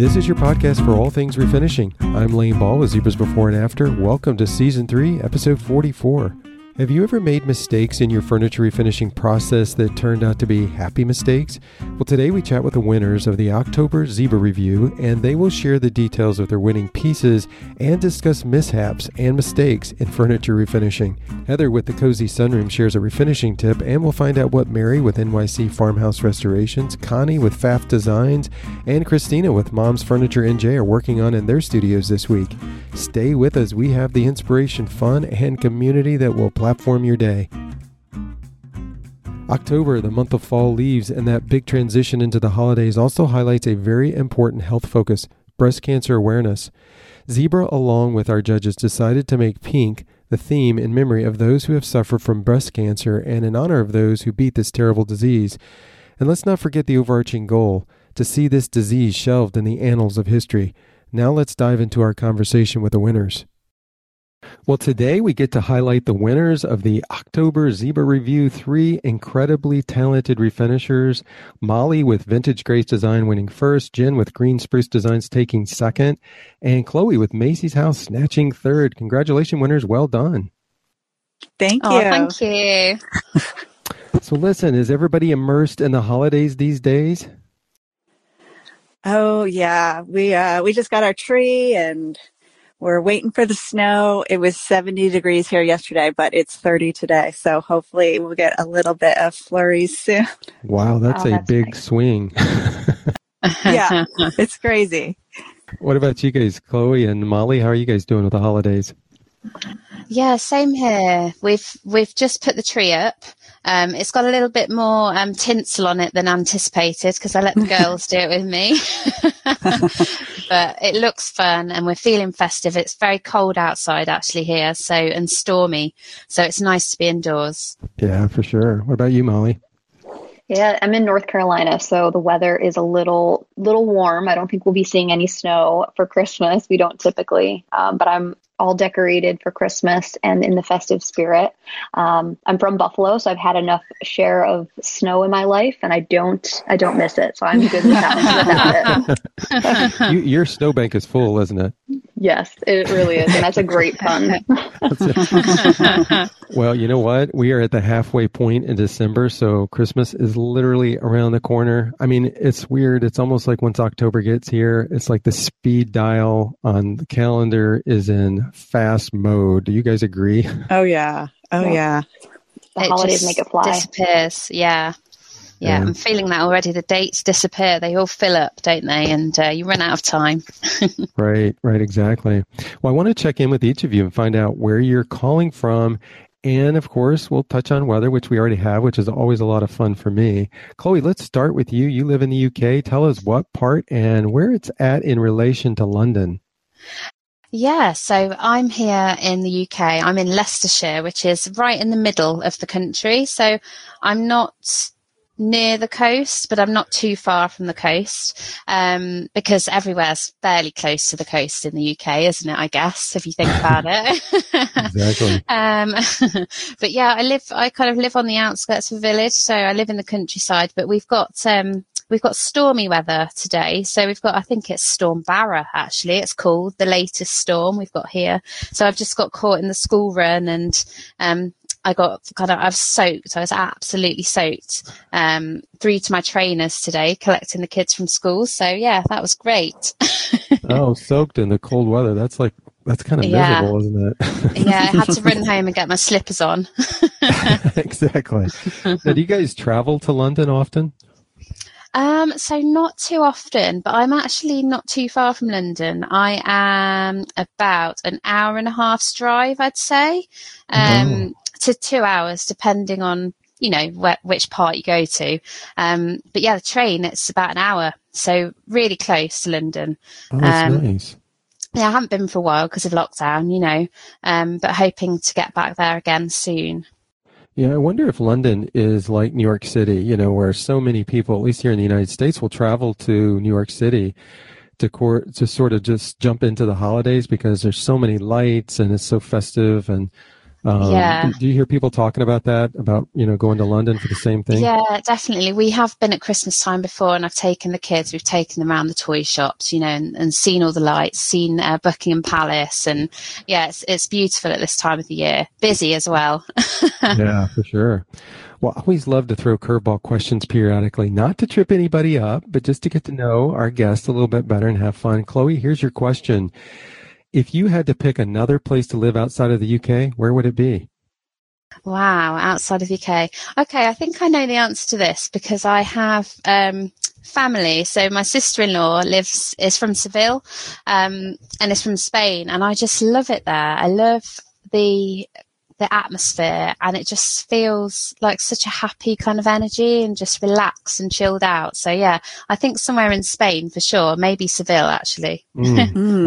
This is your podcast for all things refinishing. I'm Lane Ball with Zebras Before and After. Welcome to Season 3, Episode 44. Have you ever made mistakes in your furniture refinishing process that turned out to be happy mistakes? Well, today we chat with the winners of the October Zebra Review, and they will share the details of their winning pieces and discuss mishaps and mistakes in furniture refinishing. Heather with the Cozy Sunroom shares a refinishing tip, and we'll find out what Mary with NYC Farmhouse Restorations, Connie with Faff Designs, and Christina with Mom's Furniture NJ are working on in their studios this week. Stay with us. We have the inspiration, fun, and community that will platform your day. October, the month of fall leaves, and that big transition into the holidays also highlights a very important health focus, breast cancer awareness. Zebra, along with our judges, decided to make pink the theme in memory of those who have suffered from breast cancer and in honor of those who beat this terrible disease. And let's not forget the overarching goal, to see this disease shelved in the annals of history. Now let's dive into our conversation with the winners. Well, today we get to highlight the winners of the October Zebra Review, three incredibly talented refinishers. Molly with Vintage Grace Design winning first, Jen with Green Spruce Designs taking second, and Chloe with Macey's House snatching third. Congratulations, winners. Well done. Thank you. Oh, thank you. So listen, is everybody immersed in the holidays these days? Oh, yeah. We just got our tree and we're waiting for the snow. It was 70 degrees here yesterday, but it's 30 today. So hopefully we'll get a little bit of flurries soon. Wow, that's big nice swing. Yeah, it's crazy. What about you guys, Chloe and Molly? How are you guys doing with the holidays? Yeah, same here. We've just put the tree up. It's got a little bit more tinsel on it than anticipated because I let the girls do it with me. But it looks fun and we're feeling festive. It's very cold outside actually here, and stormy. So it's nice to be indoors. Yeah, for sure. What about you, Molly? Yeah, I'm in North Carolina, so the weather is a little warm. I don't think we'll be seeing any snow for Christmas. We don't typically, but I'm all decorated for Christmas and in the festive spirit. I'm from Buffalo, so I've had enough share of snow in my life, and I don't miss it. So I'm good without it. Your snowbank is full, isn't it? Yes, it really is, and that's a great pun. Well, you know what? We are at the halfway point in December, so Christmas is literally around the corner. I mean, it's weird. It's almost like once October gets here, it's like the speed dial on the calendar is in fast mode. Do you guys agree? Oh, yeah. Oh, yeah. The holidays make it fly. Disappears. Yeah. Yeah, I'm feeling that already. The dates disappear. They all fill up, don't they? And you run out of time. Right, exactly. Well, I want to check in with each of you and find out where you're calling from. And, of course, we'll touch on weather, which we already have, which is always a lot of fun for me. Chloe, let's start with you. You live in the UK. Tell us what part and where it's at in relation to London. Yeah, so I'm here in the UK. I'm in Leicestershire, which is right in the middle of the country. So I'm not near the coast, but I'm not too far from the coast, because everywhere's fairly close to the coast in the UK, isn't it, I guess, if you think about it. Exactly. But yeah, I kind of live on the outskirts of a village, so I live in the countryside, but we've got stormy weather today. So we've got, I think it's Storm Barra, actually. It's called the latest storm we've got here. So I've just got caught in the school run and, I was absolutely soaked through to my trainers today, collecting the kids from school. So yeah, that was great. Oh, soaked in the cold weather. That's kind of miserable, isn't it? Yeah, I had to run home and get my slippers on. Exactly. Now, do you guys travel to London often? So not too often, but I'm actually not too far from London. I am about an hour and a half's drive, I'd say, to 2 hours, depending on, which part you go to. But yeah, the train, it's about an hour. So really close to London. Oh, that's nice. Yeah, I haven't been for a while because of lockdown, but hoping to get back there again soon. Yeah, I wonder if London is like New York City, where so many people, at least here in the United States, will travel to New York City to sort of just jump into the holidays because there's so many lights and it's so festive. And Do you hear people talking about that, about, you know, going to London for the same thing? Yeah, definitely. We have been at Christmas time before, and I've taken the kids, we've taken them around the toy shops, you know, and seen all the lights, seen Buckingham Palace, and yeah, it's beautiful at this time of the year. Busy as well. Yeah, for sure. Well, I always love to throw curveball questions periodically, not to trip anybody up, but just to get to know our guests a little bit better and have fun. Chloe, here's your question. If you had to pick another place to live outside of the UK, where would it be? Wow, outside of the UK. Okay, I think I know the answer to this because I have family. So my sister-in-law is from Seville, and is from Spain, and I just love it there. I love the atmosphere, and it just feels like such a happy kind of energy and just relaxed and chilled out. So yeah, I think somewhere in Spain for sure, maybe Seville actually. Oh,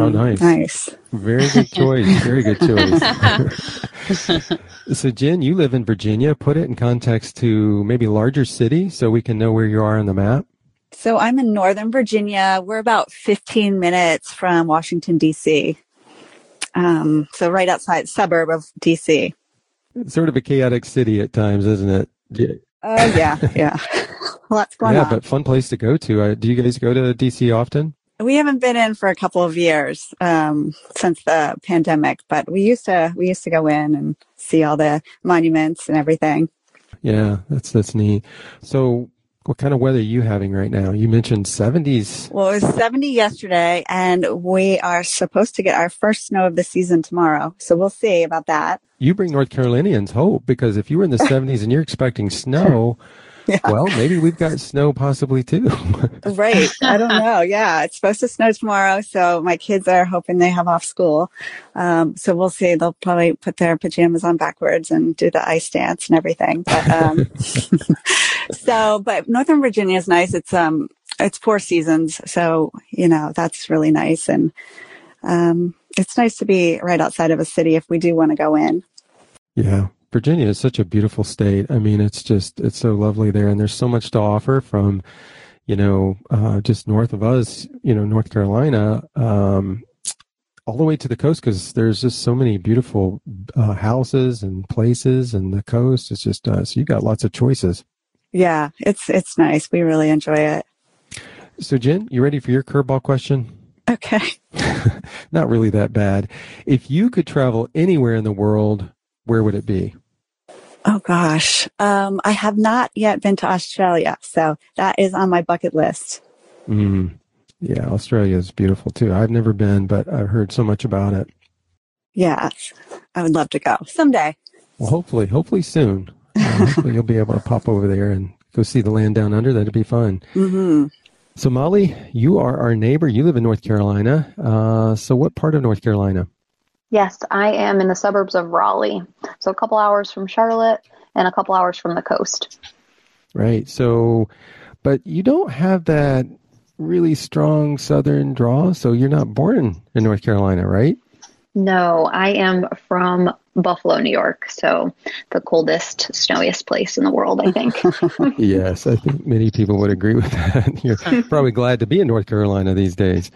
nice. Very good choice. Very good choice. So Jen, you live in Virginia. Put it in context to maybe larger city so we can know where you are on the map. So I'm in Northern Virginia. We're about 15 minutes from Washington, D.C. So right outside suburb of D.C. It's sort of a chaotic city at times, isn't it? Yeah. Lots going on. Yeah, but fun place to go to. Do you guys go to D.C. often? We haven't been in for a couple of years since the pandemic, but we used to go in and see all the monuments and everything. Yeah, that's neat. So what kind of weather are you having right now? You mentioned 70s. Well, it was 70 yesterday, and we are supposed to get our first snow of the season tomorrow. So we'll see about that. You bring North Carolinians hope, because if you were in the 70s and you're expecting snow, yeah. Well, maybe we've got snow possibly too. Right. I don't know. Yeah, it's supposed to snow tomorrow. So my kids are hoping they have off school. So we'll see. They'll probably put their pajamas on backwards and do the ice dance and everything. But but Northern Virginia is nice. It's 4 seasons. So, you know, that's really nice. And, it's nice to be right outside of a city if we do want to go in. Yeah. Virginia is such a beautiful state. I mean, it's so lovely there. And there's so much to offer from, you know, just north of us, you know, North Carolina, all the way to the coast, because there's just so many beautiful houses and places, and the coast is just so you got lots of choices. Yeah, it's nice. We really enjoy it. So, Jen, you ready for your curveball question? Okay. Not really that bad. If you could travel anywhere in the world, where would it be? Oh, gosh. I have not yet been to Australia, so that is on my bucket list. Yeah, Australia is beautiful, too. I've never been, but I've heard so much about it. Yeah, I would love to go someday. Well, hopefully soon. Hopefully you'll be able to pop over there and go see the land down under. That'd be fun. Mm-hmm. So, Molly, you are our neighbor. You live in North Carolina. So what part of North Carolina? Yes, I am in the suburbs of Raleigh. So a couple hours from Charlotte and a couple hours from the coast. Right. So, but you don't have that really strong southern draw. So you're not born in North Carolina, right? No, I am from Buffalo, New York. So the coldest, snowiest place in the world, I think. Yes, I think many people would agree with that. You're probably glad to be in North Carolina these days.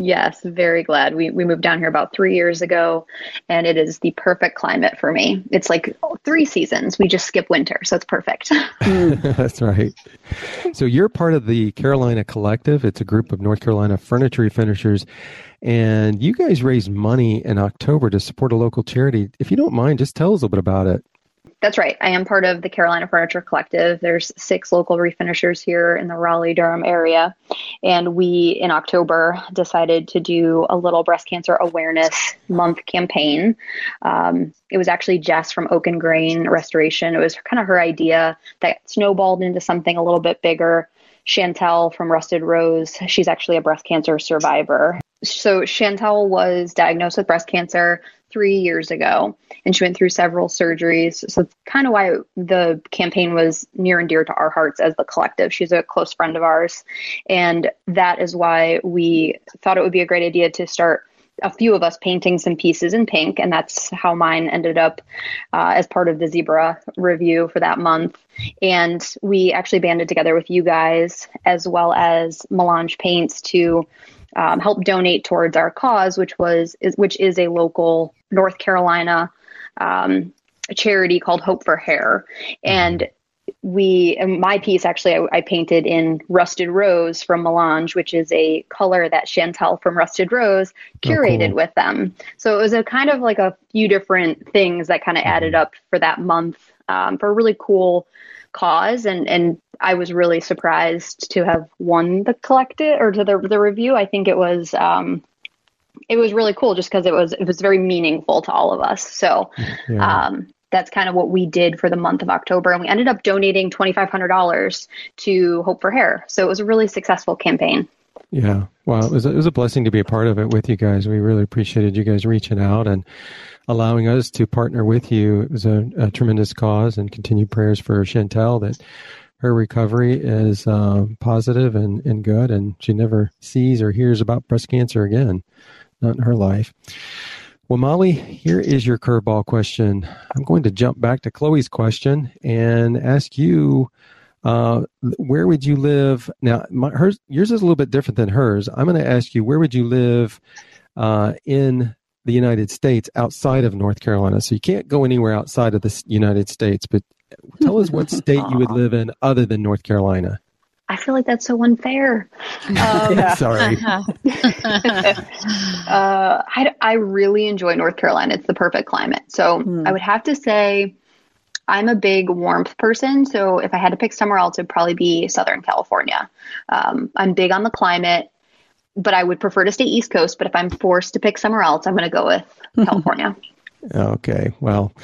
Yes, very glad. We moved down here about 3 years ago, and it is the perfect climate for me. It's like 3 seasons. We just skip winter, so it's perfect. That's right. So you're part of the Carolina Collective. It's a group of North Carolina furniture refinishers, and you guys raised money in October to support a local charity. If you don't mind, just tell us a little bit about it. That's right. I am part of the Carolina Furniture Collective. There's 6 local refinishers here in the Raleigh-Durham area. And we, in October, decided to do a little breast cancer awareness month campaign. It was actually Jess from Oak and Grain Restoration. It was kind of her idea that snowballed into something a little bit bigger. Chantel from Rusted Rose, she's actually a breast cancer survivor. So Chantel was diagnosed with breast cancer 3 years ago, and she went through several surgeries. So it's kind of why the campaign was near and dear to our hearts as the collective. She's a close friend of ours, and that is why we thought it would be a great idea to start a few of us painting some pieces in pink, and that's how mine ended up as part of the Zebra Review for that month. And we actually banded together with you guys as well as Melange Paints to help donate towards our cause, which is a local North Carolina a charity called Hope for Hair. And my piece, actually, I painted in Rusted Rose from Melange, which is a color that Chantel from Rusted Rose curated with them. So it was a kind of like a few different things that kind of added up for that month, for a really cool cause. And I was really surprised to have won the collective or to the review. I think it was really cool just because it was very meaningful to all of us. So, that's kind of what we did for the month of October. And we ended up donating $2,500 to Hope for Hair. So it was a really successful campaign. Yeah. Wow. It was a blessing to be a part of it with you guys. We really appreciated you guys reaching out and allowing us to partner with you. It was a tremendous cause, and continued prayers for Chantel that her recovery is positive and good, and she never sees or hears about breast cancer again. Not in her life. Well, Molly, here is your curveball question. I'm going to jump back to Chloe's question and ask you, where would you live? Now, yours is a little bit different than hers. I'm going to ask you, where would you live in the United States outside of North Carolina? So you can't go anywhere outside of the United States, but tell us what state you would live in other than North Carolina. I feel like that's so unfair. Sorry. I really enjoy North Carolina. It's the perfect climate. So I would have to say I'm a big warmth person. So if I had to pick somewhere else, it'd probably be Southern California. I'm big on the climate, but I would prefer to stay East Coast. But if I'm forced to pick somewhere else, I'm going to go with California. Okay. Well,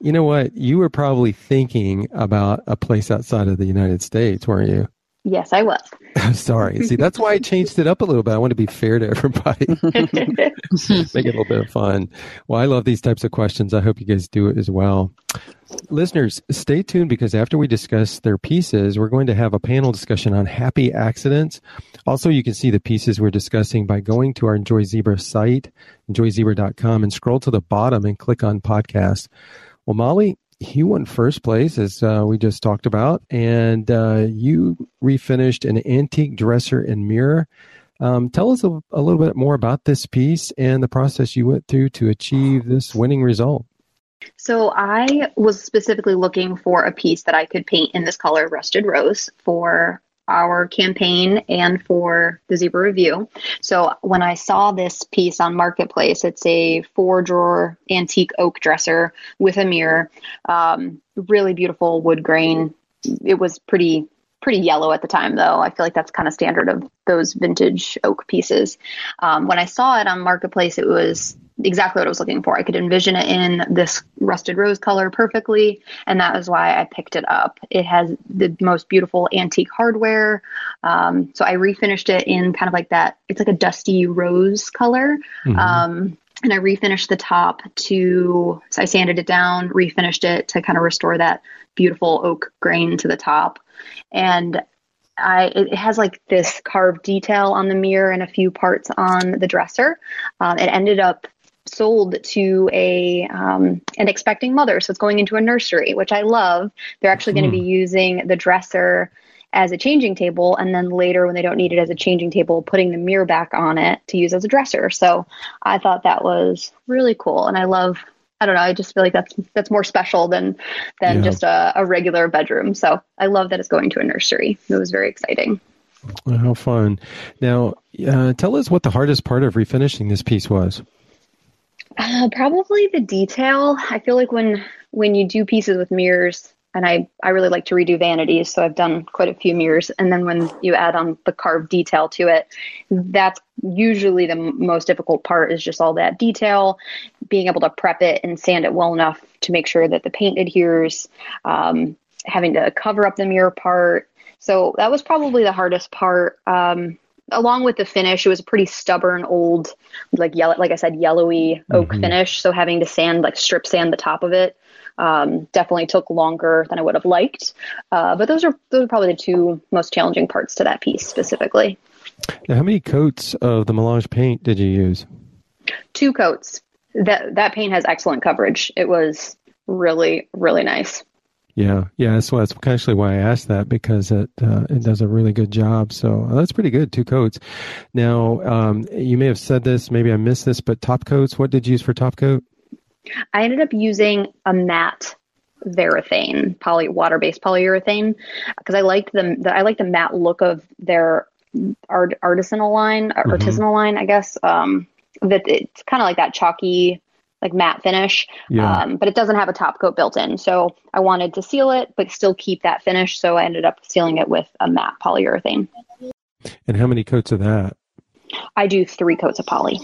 you know what? You were probably thinking about a place outside of the United States, weren't you? Yes, I was. I'm sorry. See, that's why I changed it up a little bit. I want to be fair to everybody. Make it a little bit of fun. Well, I love these types of questions. I hope you guys do it as well. Listeners, stay tuned, because after we discuss their pieces, we're going to have a panel discussion on happy accidents. Also, you can see the pieces we're discussing by going to our Enjoy Zebra site, EnjoyZebra.com, and scroll to the bottom and click on podcast. Well, Molly, he won first place, as we just talked about, and you refinished an antique dresser and mirror. Tell us a little bit more about this piece and the process you went through to achieve this winning result. So I was specifically looking for a piece that I could paint in this color, Rusted Rose, for our campaign and for the Zebra Review. So when I saw this piece on Marketplace, it's a 4-drawer antique oak dresser with a mirror, really beautiful wood grain. It was pretty yellow at the time, though. I feel like that's kind of standard of those vintage oak pieces. When I saw it on Marketplace, it was exactly what I was looking for. I could envision it in this Rusted Rose color perfectly, and that is why I picked it up. It has the most beautiful antique hardware. So I refinished it in kind of like that. It's like a dusty rose color. And I refinished the top so I sanded it down, refinished it to kind of restore that beautiful oak grain to the top. And it has like this carved detail on the mirror and a few parts on the dresser. It ended up sold to an expecting mother. So it's going into a nursery, which I love. They're actually going to be using the dresser as a changing table, and then later when they don't need it as a changing table, putting the mirror back on it to use as a dresser. So I thought that was really cool. And I just feel like that's more special than just a regular bedroom. So I love that it's going to a nursery. It was very exciting. Well, how fun. Now, tell us what the hardest part of refinishing this piece was. Probably the detail. I feel like when you do pieces with mirrors, and I really like to redo vanities, so I've done quite a few mirrors. And then when you add on the carved detail to it, that's usually the most difficult part, is just all that detail, being able to prep it and sand it well enough to make sure that the paint adheres, having to cover up the mirror part. So that was probably the hardest part. Along with the finish, it was a pretty stubborn old, yellowy oak finish. So having to strip sand the top of it, definitely took longer than I would have liked. But those are probably the two most challenging parts to that piece specifically. Now, how many coats of the Melange paint did you use? 2 coats. That paint has excellent coverage. It was really, really nice. Yeah. That's actually why I asked that, because it does a really good job. So that's pretty good. 2 coats. Now, you may have said this, maybe I missed this, but top coats, what did you use for top coat? I ended up using a matte Varathane water-based polyurethane because I liked the matte look of their artisanal line, I guess. That it's kind of like that chalky, like matte finish, but it doesn't have a top coat built in. So I wanted to seal it, but still keep that finish. So I ended up sealing it with a matte polyurethane. And how many coats of that? I do 3 coats of poly.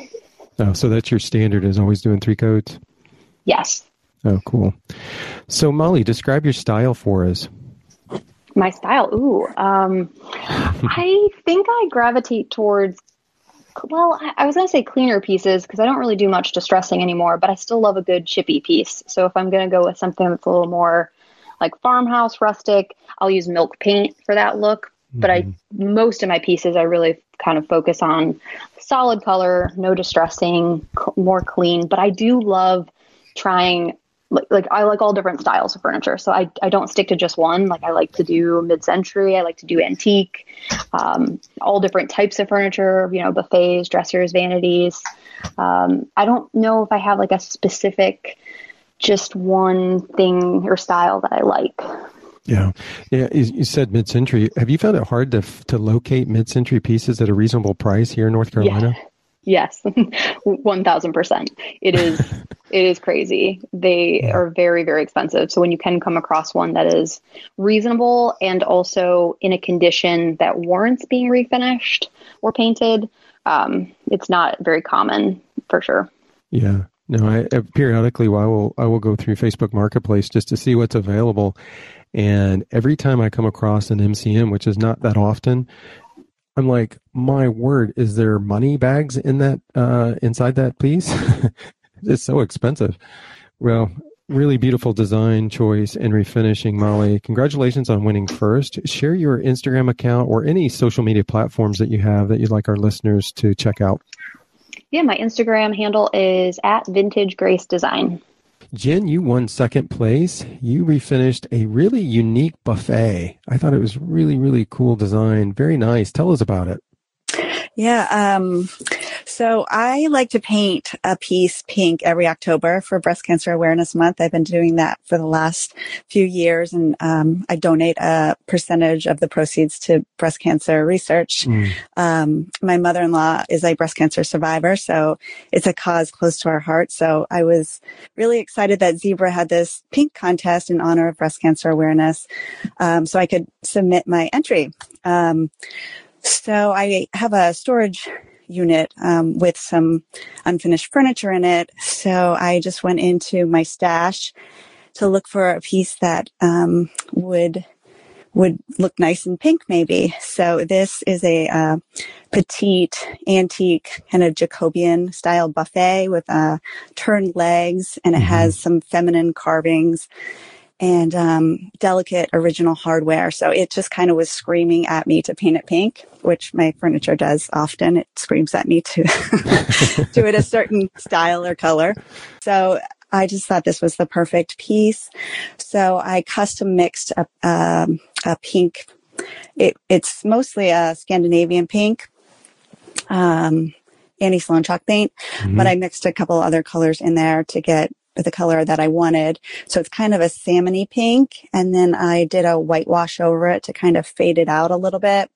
Oh, so that's your standard, is always doing 3 coats? Yes. Oh, cool. So Molly, describe your style for us. My style? Ooh. I think I gravitate towards, well, I was going to say cleaner pieces because I don't really do much distressing anymore, but I still love a good chippy piece. So if I'm going to go with something that's a little more like farmhouse, rustic, I'll use milk paint for that look. But most of my pieces, I really kind of focus on solid color, no distressing, more clean. But I do love trying, like I like all different styles of furniture. So I don't stick to just one. Like I like to do mid-century. I like to do antique, all different types of furniture, you know, buffets, dressers, vanities. I don't know if I have like a specific, just one thing or style that I like. Yeah. Yeah. You said mid-century. Have you found it hard to locate mid-century pieces at a reasonable price here in North Carolina? Yes. 1,000%. It is crazy. They are very, very expensive. So when you can come across one that is reasonable and also in a condition that warrants being refinished or painted, it's not very common for sure. Yeah. No, I periodically I will go through Facebook Marketplace just to see what's available. And every time I come across an MCM, which is not that often, I'm like, my word, is there money bags in that inside that piece? It's so expensive. Well, really beautiful design choice and refinishing, Molly. Congratulations on winning first. Share your Instagram account or any social media platforms that you have that you'd like our listeners to check out. Yeah, my Instagram handle is @VintageGraceDesign. Jen, you won second place. You refinished a really unique buffet. I thought it was really, really cool design. Very nice. Tell us about it. Yeah. So I like to paint a piece pink every October for Breast Cancer Awareness Month. I've been doing that for the last few years, and I donate a percentage of the proceeds to breast cancer research. My mother-in-law is a breast cancer survivor, so it's a cause close to our heart. So I was really excited that Zebra had this pink contest in honor of breast cancer awareness, so I could submit my entry. So I have a storage unit with some unfinished furniture in it. So I just went into my stash to look for a piece that would look nice in pink, maybe. So this is a petite, antique, kind of Jacobean style buffet with turned legs, and it has some feminine carvings and delicate original hardware. So it just kind of was screaming at me to paint it pink, which my furniture does often. It screams at me to do it a certain style or color. So I just thought this was the perfect piece. So I custom mixed a pink. It's mostly a Scandinavian pink, anti-salon chalk paint, but I mixed a couple other colors in there to get the color that I wanted. So it's kind of a salmony pink. And then I did a whitewash over it to kind of fade it out a little bit.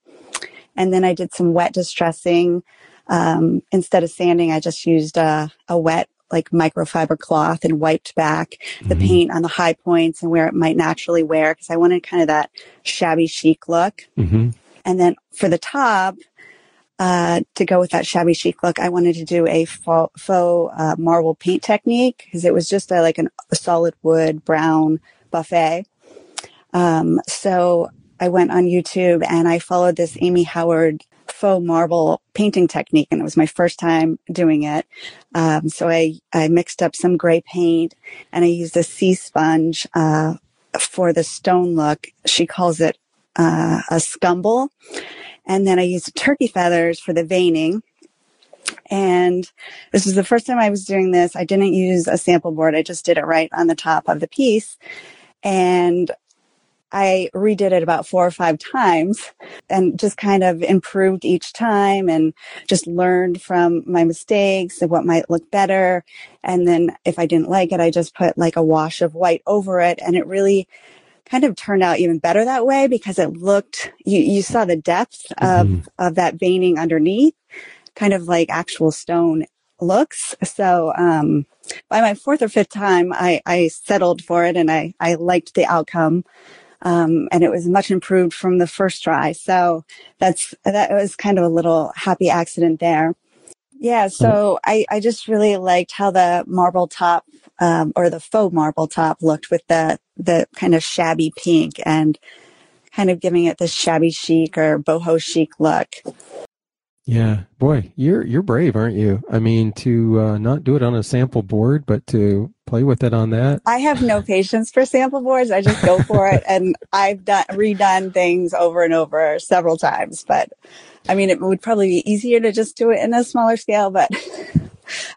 And then I did some wet distressing. Instead of sanding, I just used a wet, like microfiber cloth and wiped back the paint on the high points and where it might naturally wear, because I wanted kind of that shabby chic look. And then for the top, to go with that shabby chic look, I wanted to do a faux marble paint technique, because it was just a solid wood brown buffet. So I went on YouTube and I followed this Amy Howard faux marble painting technique, and it was my first time doing it. So I mixed up some gray paint and I used a sea sponge for the stone look. She calls it a scumble. And then I used turkey feathers for the veining. And this was the first time I was doing this. I didn't use a sample board. I just did it right on the top of the piece. And I redid it about 4 or 5 times and just kind of improved each time and just learned from my mistakes and what might look better. And then if I didn't like it, I just put like a wash of white over it. And it really kind of turned out even better that way because it looked, you saw the depth of that veining underneath, kind of like actual stone looks. So, by my 4th or 5th time, I settled for it and I liked the outcome. And it was much improved from the first try. So that was kind of a little happy accident there. Yeah. So I just really liked how the marble top, or the faux marble top looked with the kind of shabby pink and kind of giving it this shabby chic or boho chic look. Yeah, boy, you're brave, aren't you? I mean, to not do it on a sample board, but to play with it on that. I have no patience for sample boards. I just go for it, and I've redone things over and over several times. But I mean, it would probably be easier to just do it in a smaller scale, but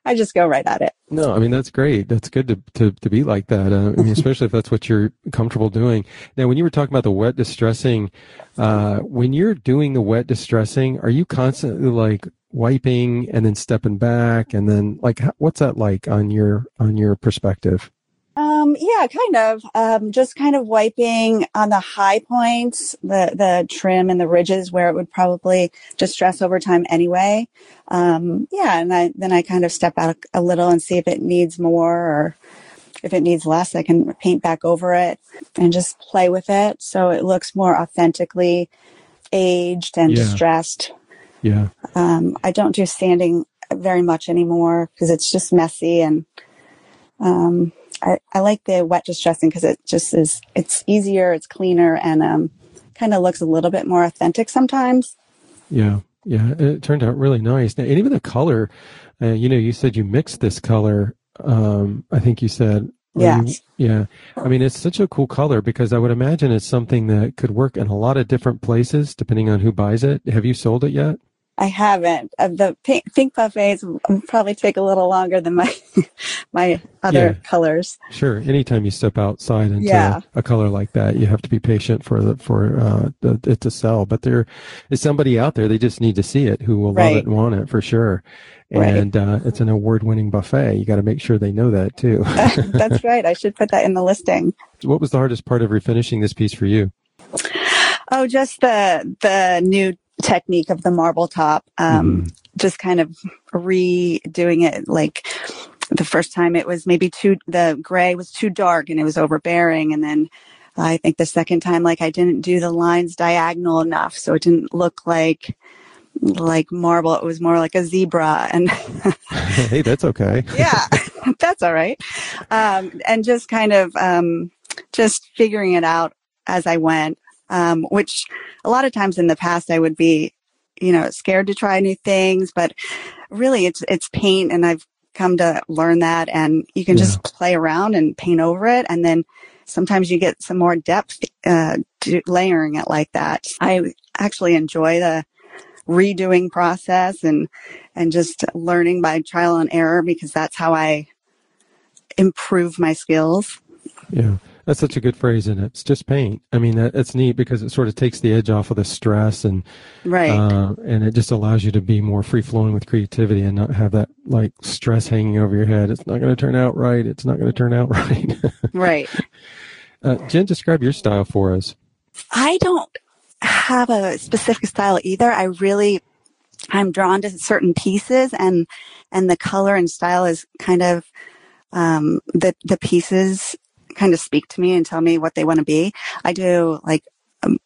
I just go right at it. No, I mean, that's great. That's good to be like that, I mean, especially if that's what you're comfortable doing. Now, when you were talking about the wet distressing, when you're doing the wet distressing, are you constantly like wiping and then stepping back and then like what's that like on your perspective? Yeah, kind of. Just kind of wiping on the high points, the trim and the ridges where it would probably distress over time anyway. Yeah, and then I kind of step out a little and see if it needs more or if it needs less. I can paint back over it and just play with it so it looks more authentically aged and distressed. Yeah. I don't do sanding very much anymore because it's just messy and I like the wet distressing because it just is, it's easier, it's cleaner, and kind of looks a little bit more authentic sometimes. Yeah. Yeah. It turned out really nice. Now, and even the color, you said you mixed this color. I think you said. Yeah. Yeah. I mean, it's such a cool color because I would imagine it's something that could work in a lot of different places depending on who buys it. Have you sold it yet? I haven't. The pink buffets probably take a little longer than my other colors. Sure. Anytime you step outside into a color like that, you have to be patient for it to sell. But there is somebody out there, they just need to see it, who will love it and want it for sure. And it's an award-winning buffet. You got to make sure they know that too. That's right. I should put that in the listing. What was the hardest part of refinishing this piece for you? Oh, just the new technique of the marble top, just kind of redoing it. Like the first time it was maybe the gray was too dark and it was overbearing. And then I think the second time, like I didn't do the lines diagonal enough. So it didn't look like marble. It was more like a zebra. And hey, that's okay. Yeah, that's all right. And just kind of, just figuring it out as I went. Which a lot of times in the past I would be, scared to try new things, but really it's paint, and I've come to learn that, and you can just play around and paint over it. And then sometimes you get some more depth, layering it like that. I actually enjoy the redoing process and just learning by trial and error, because that's how I improve my skills. Yeah. That's such a good phrase in it. It's just paint. I mean, it's neat because it sort of takes the edge off of the stress and it just allows you to be more free flowing with creativity and not have that like stress hanging over your head. It's not going to turn out right. It's not going to turn out right. Right. Jen, describe your style for us. I don't have a specific style either. I'm drawn to certain pieces and the color and style is kind of, the pieces kind of speak to me and tell me what they want to be. I do like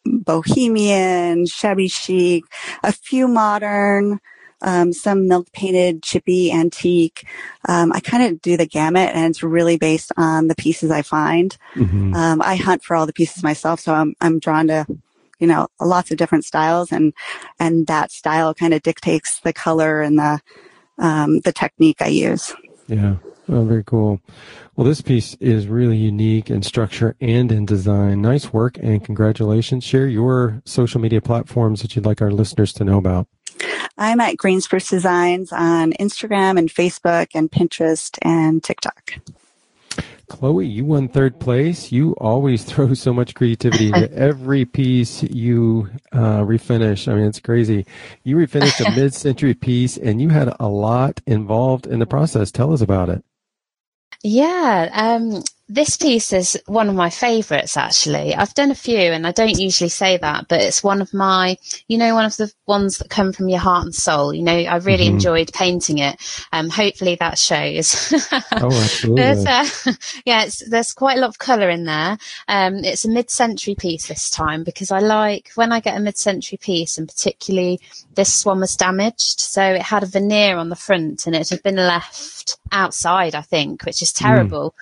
bohemian, shabby chic, a few modern, some milk painted, chippy, antique. I kind of do the gamut, and it's really based on the pieces I find. Mm-hmm. I hunt for all the pieces myself, so I'm drawn to, lots of different styles, and that style kind of dictates the color and the technique I use. Yeah. Oh, very cool. Well, this piece is really unique in structure and in design. Nice work and congratulations. Share your social media platforms that you'd like our listeners to know about. I'm at Green Spruce Designs on Instagram and Facebook and Pinterest and TikTok. Chloe, you won third place. You always throw so much creativity into every piece you refinish. I mean, it's crazy. You refinished a mid-century piece, and you had a lot involved in the process. Tell us about it. Yeah, this piece is one of my favorites, actually. I've done a few, and I don't usually say that, but it's one of my, you know, one of the ones that come from your heart and soul. You know, I really enjoyed painting it. Hopefully that shows. Oh, absolutely. There's quite a lot of color in there. It's a mid-century piece this time, because I like when I get a mid-century piece, and particularly this one was damaged. So it had a veneer on the front, and it had been left outside, I think, which is terrible.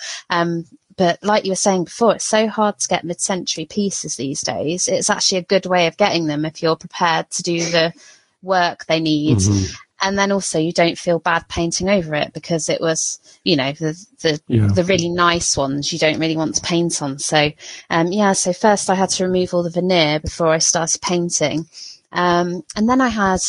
But like you were saying before, it's so hard to get mid-century pieces these days. It's actually a good way of getting them if you're prepared to do the work they need. And then also you don't feel bad painting over it, because it was, you know, the really nice ones you don't really want to paint on. So, so first I had to remove all the veneer before I started painting. And then I had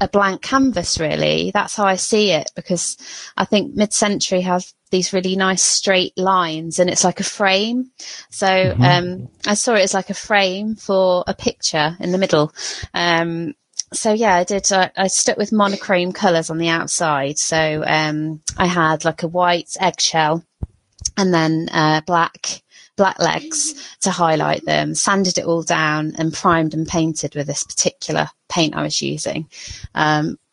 a blank canvas, really. That's how I see it, because I think mid-century have these really nice straight lines, and it's like a frame. So I saw it as like a frame for a picture in the middle. I stuck with monochrome colours on the outside. So I had like a white eggshell, and then black legs to highlight them, sanded it all down, and primed and painted with this particular paint I was using,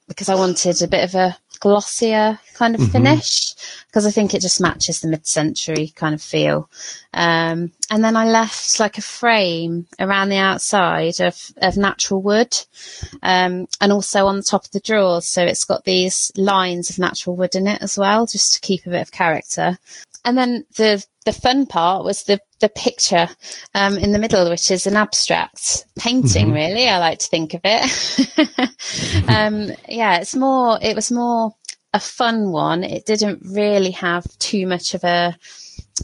because I wanted a bit of a glossier kind of finish, because I think it just matches the mid-century kind of feel. And then I left like a frame around the outside of natural wood, and also on the top of the drawers. So it's got these lines of natural wood in it as well, just to keep a bit of character. And then the fun part was the picture in the middle, which is an abstract painting, really. I like to think of it. It was more a fun one. It didn't really have too much of a,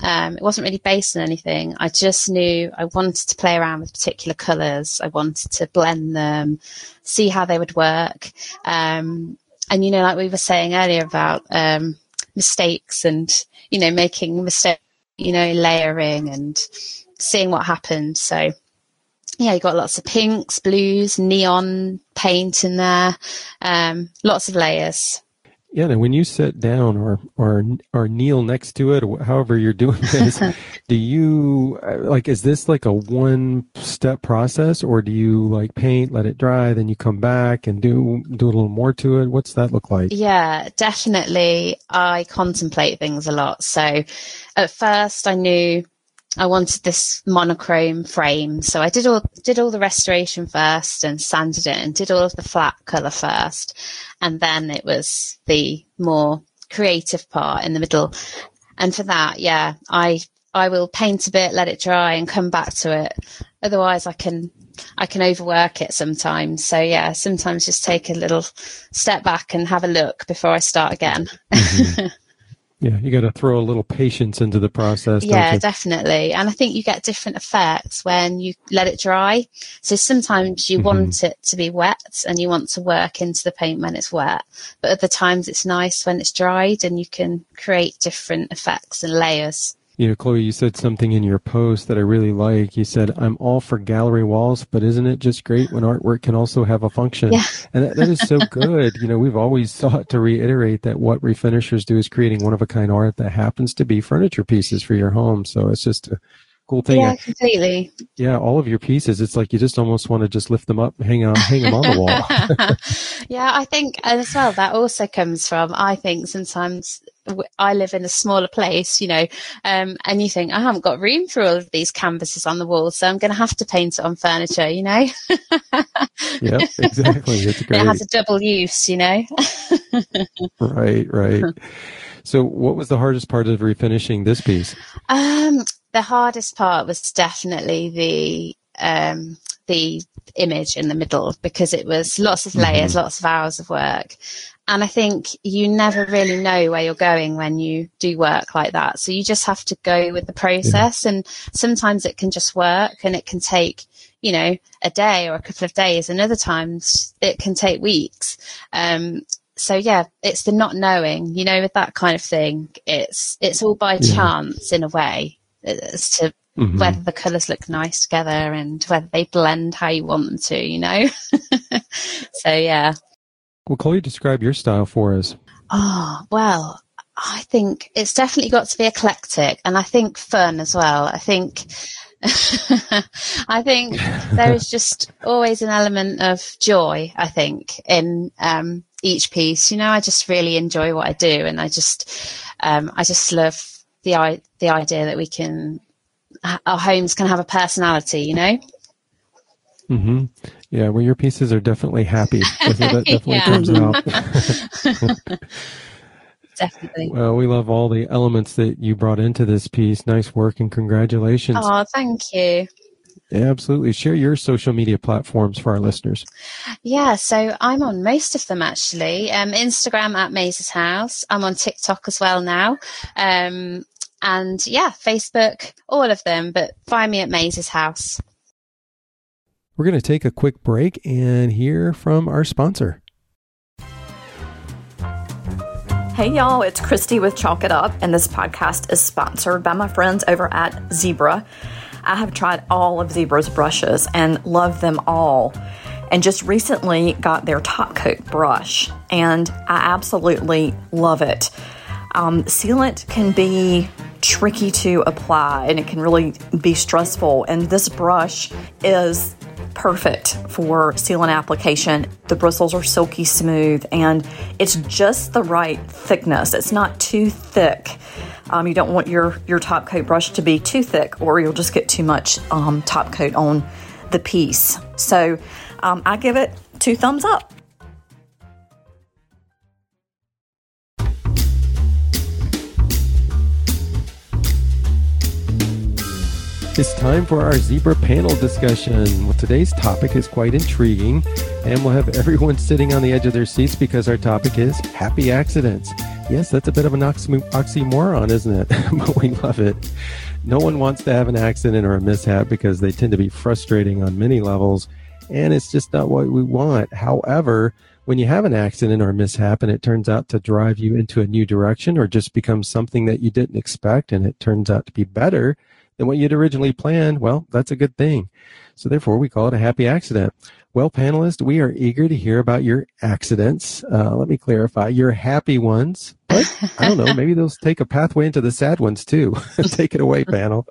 it wasn't really based on anything. I just knew I wanted to play around with particular colours. I wanted to blend them, see how they would work. And, you know, like we were saying earlier about mistakes and, you know, making mistakes, you know, layering and seeing what happened. So yeah, you got lots of pinks, blues, neon paint in there, lots of layers. Yeah, and when you sit down or kneel next to it, or however you're doing this, do you like, is this like a one-step process, or do you like paint, let it dry, then you come back and do a little more to it? What's that look like? Yeah, definitely. I contemplate things a lot. So at first, I knew I wanted this monochrome frame, so I did all the restoration first and sanded it and did all of the flat colour first, and then it was the more creative part in the middle. And for that, yeah, I will paint a bit, let it dry, and come back to it. Otherwise, I can overwork it sometimes. So yeah, sometimes just take a little step back and have a look before I start again. Yeah, you got to throw a little patience into the process. Yeah, definitely. And I think you get different effects when you let it dry. So sometimes you want it to be wet, and you want to work into the paint when it's wet. But other times it's nice when it's dried, and you can create different effects and layers. You know, Chloe, you said something in your post that I really like. You said, "I'm all for gallery walls, but isn't it just great when artwork can also have a function?" Yeah. And that is so good. You know, we've always sought to reiterate that what refinishers do is creating one-of-a-kind art that happens to be furniture pieces for your home. So it's just a cool thing. Yeah, completely. Yeah, all of your pieces. It's like you just almost want to just lift them up, hang them on the wall. Yeah, I think as well that also comes from, I think sometimes I live in a smaller place, you know, and you think, I haven't got room for all of these canvases on the wall, so I'm going to have to paint it on furniture, you know. Yep, exactly. It's great. It has a double use, you know. Right. So what was the hardest part of refinishing this piece? The hardest part was definitely the image in the middle, because it was lots of layers, lots of hours of work. And I think you never really know where you're going when you do work like that. So you just have to go with the process. Yeah. And sometimes it can just work, and it can take, you know, a day or a couple of days. And other times it can take weeks. So yeah, it's the not knowing, you know, with that kind of thing, it's all by chance in a way as to whether the colours look nice together and whether they blend how you want them to, you know? So yeah. Well, Chloe, describe your style for us. Oh, well, I think it's definitely got to be eclectic, and I think fun as well. I think there is just always an element of joy, I think, in each piece. You know, I just really enjoy what I do, and I just love the idea that our homes can have a personality, you know? Mm-hmm. Yeah, well, your pieces are definitely happy. That definitely comes out. Definitely. Well, we love all the elements that you brought into this piece. Nice work and congratulations. Oh, thank you. Yeah, absolutely. Share your social media platforms for our listeners. Yeah, so I'm on most of them, actually. Instagram at Mazer's House. I'm on TikTok as well now. And yeah, Facebook, all of them, but find me at Mazer's House. We're going to take a quick break and hear from our sponsor. Hey y'all, it's Christy with Chalk It Up, and this podcast is sponsored by my friends over at Zebra. I have tried all of Zebra's brushes and love them all, and just recently got their top coat brush, and I absolutely love it. Sealant can be tricky to apply, and it can really be stressful, and this brush is perfect for sealant application. The bristles are silky smooth, and it's just the right thickness. It's not too thick. You don't want your top coat brush to be too thick, or you'll just get too much top coat on the piece. So I give it 2 thumbs up. It's time for our Zebra panel discussion. Well, today's topic is quite intriguing, and we'll have everyone sitting on the edge of their seats because our topic is happy accidents. Yes, that's a bit of an oxymoron, isn't it? But we love it. No one wants to have an accident or a mishap because they tend to be frustrating on many levels, and it's just not what we want. However, when you have an accident or a mishap and it turns out to drive you into a new direction or just becomes something that you didn't expect and it turns out to be better than what you'd originally planned, well, that's a good thing. So therefore, we call it a happy accident. Well, panelists, we are eager to hear about your accidents. Let me clarify, your happy ones. But I don't know, maybe they'll take a pathway into the sad ones too. Take it away, panel.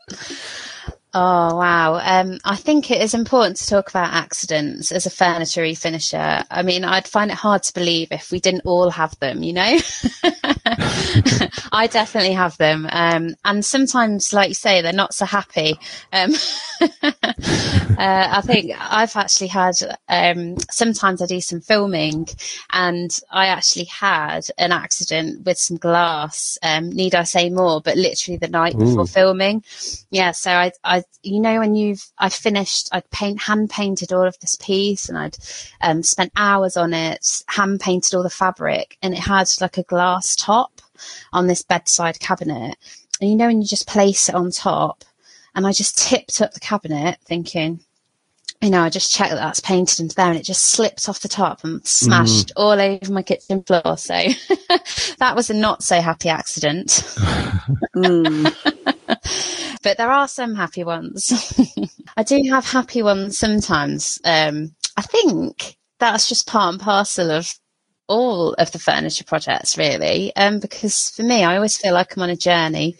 Oh, wow. I think it is important to talk about accidents as a furniture refinisher. I mean, I'd find it hard to believe if we didn't all have them, you know? I definitely have them. And sometimes, like you say, they're not so happy. I think I've actually had, sometimes I do some filming, and I actually had an accident with some glass. Need I say more, but literally the night before filming. Yeah. So I you know, when I'd hand painted all of this piece, and I'd spent hours on it, hand painted all the fabric, and it had like a glass top on this bedside cabinet. And you know, when you just place it on top, and I just tipped up the cabinet thinking, you know, I just checked that that's painted into there, and it just slipped off the top and smashed all over my kitchen floor. So that was a not so happy accident. But there are some happy ones. I do have happy ones sometimes. I think that's just part and parcel of all of the furniture projects, really. Because for me, I always feel like I'm on a journey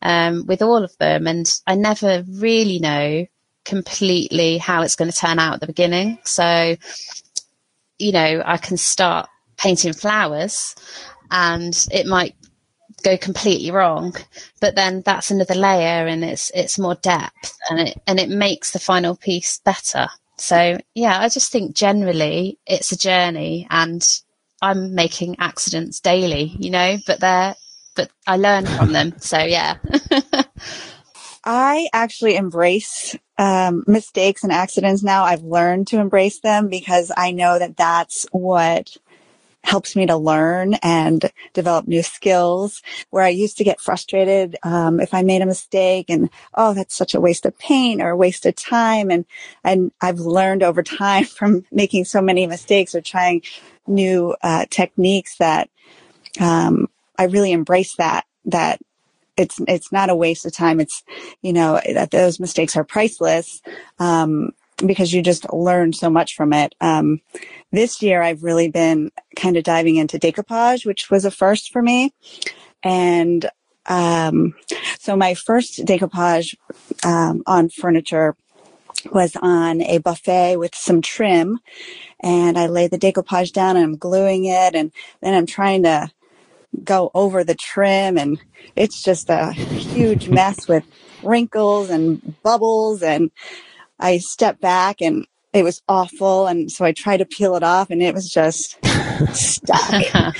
with all of them, and I never really know completely how it's going to turn out at the beginning. So, you know, I can start painting flowers, and it might go completely wrong, but then that's another layer, and it's more depth, and it makes the final piece better. So yeah, I just think generally it's a journey, and I'm making accidents daily, you know, but I learn from them. So yeah. I actually embrace mistakes and accidents now. I've learned to embrace them because I know that that's what helps me to learn and develop new skills, where I used to get frustrated if I made a mistake and, oh, that's such a waste of paint or a waste of time. And I've learned over time from making so many mistakes, or trying new techniques that I really embrace that it's not a waste of time. It's, you know, that those mistakes are priceless because you just learn so much from it. This year, I've really been kind of diving into decoupage, which was a first for me. And so my first decoupage on furniture was on a buffet with some trim, and I laid the decoupage down and I'm gluing it, and then I'm trying to go over the trim, and it's just a huge mess with wrinkles and bubbles, and I stepped back and it was awful, and so I tried to peel it off and it was just stuck.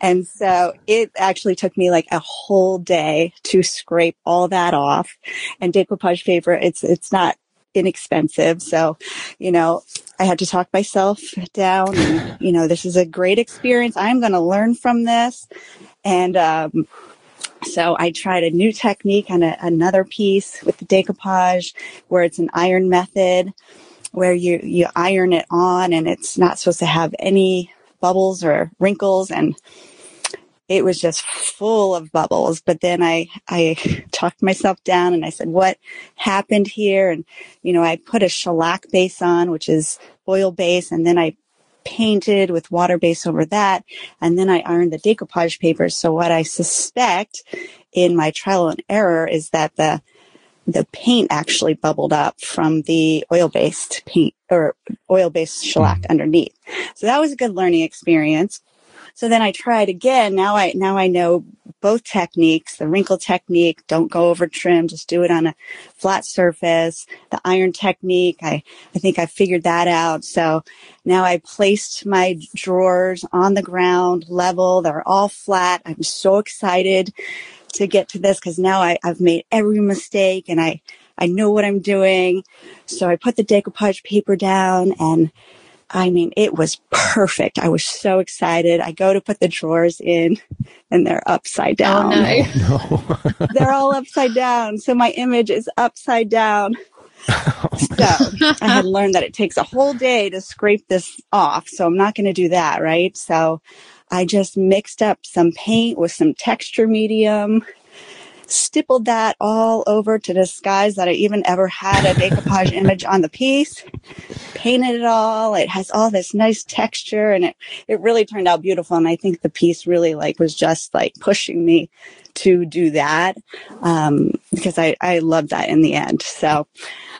And so it actually took me like a whole day to scrape all that off. And decoupage paper, it's not inexpensive. So, you know, I had to talk myself down. And, you know, this is a great experience. I'm going to learn from this. And so I tried a new technique on another piece with the decoupage, where it's an iron method, where you iron it on and it's not supposed to have any bubbles or wrinkles, and it was just full of bubbles. But then I talked myself down and I said, what happened here? And, you know, I put a shellac base on, which is oil base, and then I painted with water base over that, and then I ironed the decoupage paper. So what I suspect in my trial and error is that the paint actually bubbled up from the oil-based paint or oil-based shellac underneath. So that was a good learning experience. So then I tried again. Now I know both techniques, the wrinkle technique, don't go over trim, just do it on a flat surface. The iron technique, I think I figured that out. So now I placed my drawers on the ground level. They're all flat. I'm so excited to get to this, because now I've made every mistake and I know what I'm doing. So I put the decoupage paper down, and I mean, it was perfect. I was so excited. I go to put the drawers in and they're upside down. Oh, no. They're all upside down. So my image is upside down. Oh, so I had learned that it takes a whole day to scrape this off. So I'm not going to do that. Right. So I just mixed up some paint with some texture medium, stippled that all over to disguise that I even ever had a decoupage image on the piece, painted it all. It has all this nice texture, and it really turned out beautiful. And I think the piece really was just pushing me to do that, because I loved that in the end. So,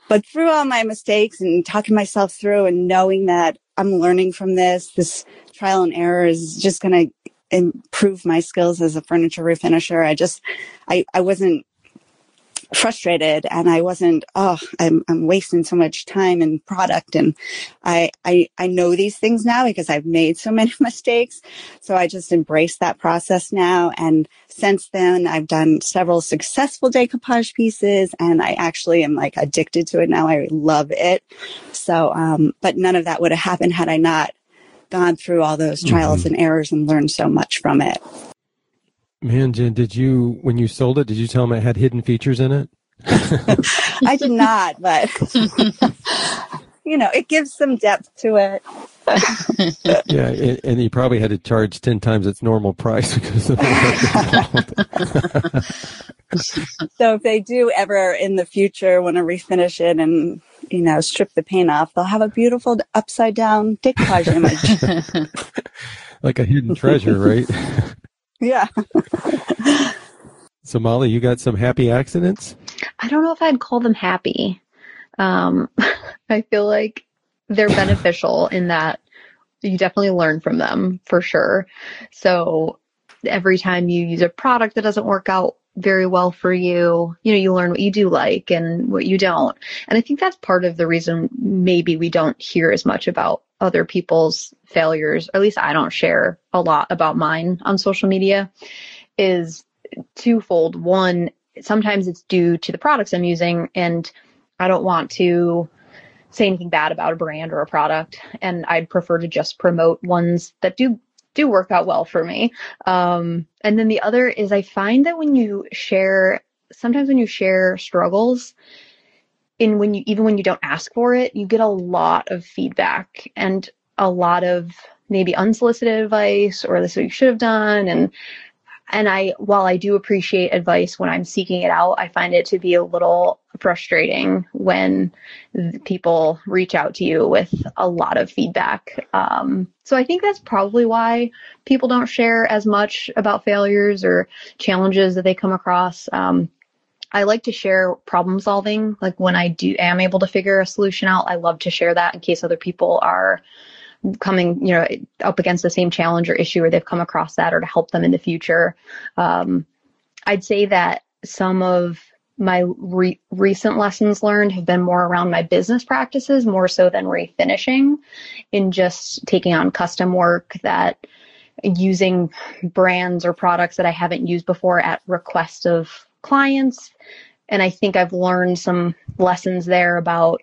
but through all my mistakes and talking myself through and knowing that I'm learning from this trial and error is just going to improve my skills as a furniture refinisher. I wasn't frustrated, and I wasn't, I'm wasting so much time and product. And I know these things now because I've made so many mistakes. So I just embrace that process now. And since then, I've done several successful decoupage pieces, and I actually am addicted to it now. I love it. So, but none of that would have happened had I not gone through all those trials and errors and learned so much from it. Man, Jen, when you sold it, did you tell them it had hidden features in it? I did not, but you know, it gives some depth to it. Yeah, and you probably had to charge 10 times its normal price because of the So if they do ever in the future want to refinish it and, you know, strip the paint off, they'll have a beautiful upside down decoupage image. Like a hidden treasure, right? Yeah. So Molly, you got some happy accidents? I don't know if I'd call them happy. I feel like they're beneficial in that you definitely learn from them, for sure. So every time you use a product that doesn't work out very well for you, you know, you learn what you do like and what you don't. And I think that's part of the reason maybe we don't hear as much about other people's failures, or at least I don't share a lot about mine on social media, is twofold. One, sometimes it's due to the products I'm using, and I don't want to say anything bad about a brand or a product, and I'd prefer to just promote ones that do work out well for me. And then the other is, I find that when you share struggles, even when you don't ask for it, you get a lot of feedback and a lot of maybe unsolicited advice, or this is what you should have done. And while I do appreciate advice when I'm seeking it out, I find it to be a little frustrating when people reach out to you with a lot of feedback. So I think that's probably why people don't share as much about failures or challenges that they come across. I like to share problem solving. Like when I am able to figure a solution out, I love to share that in case other people are coming, up against the same challenge or issue, or they've come across that, or to help them in the future. I'd say that some of my recent lessons learned have been more around my business practices, more so than refinishing, in just taking on custom work, that using brands or products that I haven't used before at request of clients. And I think I've learned some lessons there about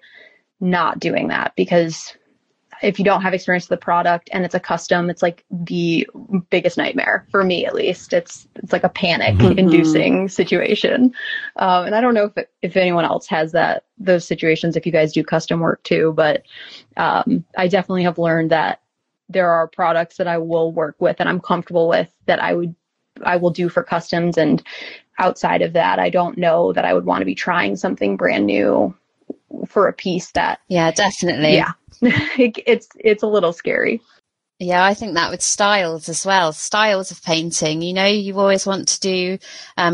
not doing that, because if you don't have experience with the product and it's a custom, it's like the biggest nightmare for me, at least. It's like a panic inducing situation. And I don't know if anyone else has those situations, if you guys do custom work too, but I definitely have learned that there are products that I will work with and I'm comfortable with that I will do for customs. And outside of that, I don't know that I would want to be trying something brand new for a piece that. Yeah, definitely. Yeah. It's a little scary. Yeah, I think that with styles as well, styles of painting, you always want to do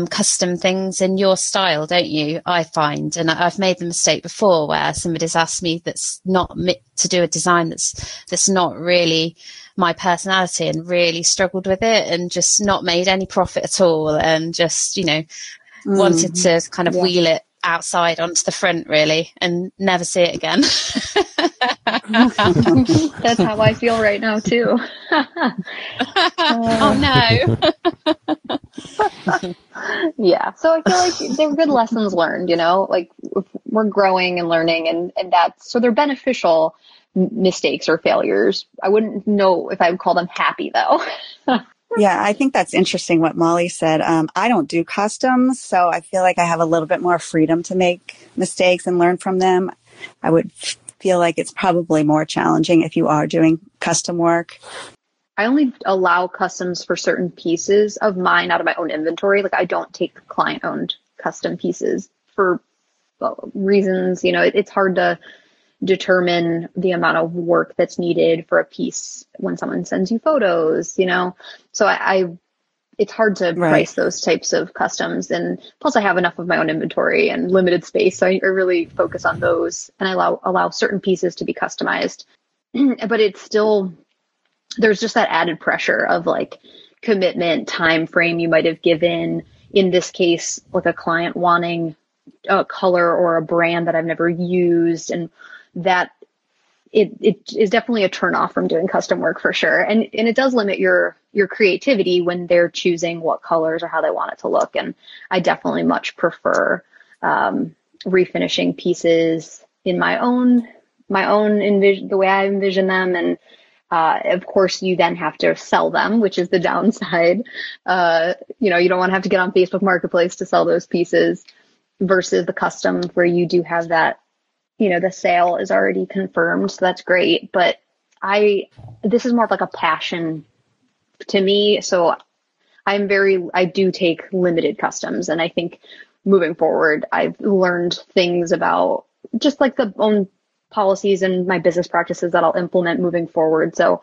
custom things in your style, don't you? I find, and I've made the mistake before where somebody's asked me that's not to do a design that's not really my personality, and really struggled with it and just not made any profit at all, and just wanted to kind of wheel it outside onto the front really and never see it again. That's how I feel right now too. Oh no. Yeah, so I feel like they're good lessons learned, like we're growing and learning, and that's, so they're beneficial mistakes or failures. I wouldn't know if I would call them happy though. Yeah, I think that's interesting what Molly said. I don't do customs, so I feel like I have a little bit more freedom to make mistakes and learn from them. I would feel like it's probably more challenging if you are doing custom work. I only allow customs for certain pieces of mine out of my own inventory. Like I don't take client-owned custom pieces for reasons. It's hard to determine the amount of work that's needed for a piece when someone sends you photos, So it's hard to price those types of customs. And plus I have enough of my own inventory and limited space. So I really focus on those, and I allow certain pieces to be customized. But it's still, there's just that added pressure of like commitment, time frame you might have given, in this case, like a client wanting a color or a brand that I've never used, and that it is definitely a turnoff from doing custom work for sure. And it does limit your creativity when they're choosing what colors or how they want it to look. And I definitely much prefer refinishing pieces in the way I envision them. And of course you then have to sell them, which is the downside. You don't want to have to get on Facebook Marketplace to sell those pieces, versus the custom where you do have that, the sale is already confirmed, so that's great. But this is more of like a passion to me. So I do take limited customs. And I think moving forward, I've learned things about just like the own policies and my business practices that I'll implement moving forward. So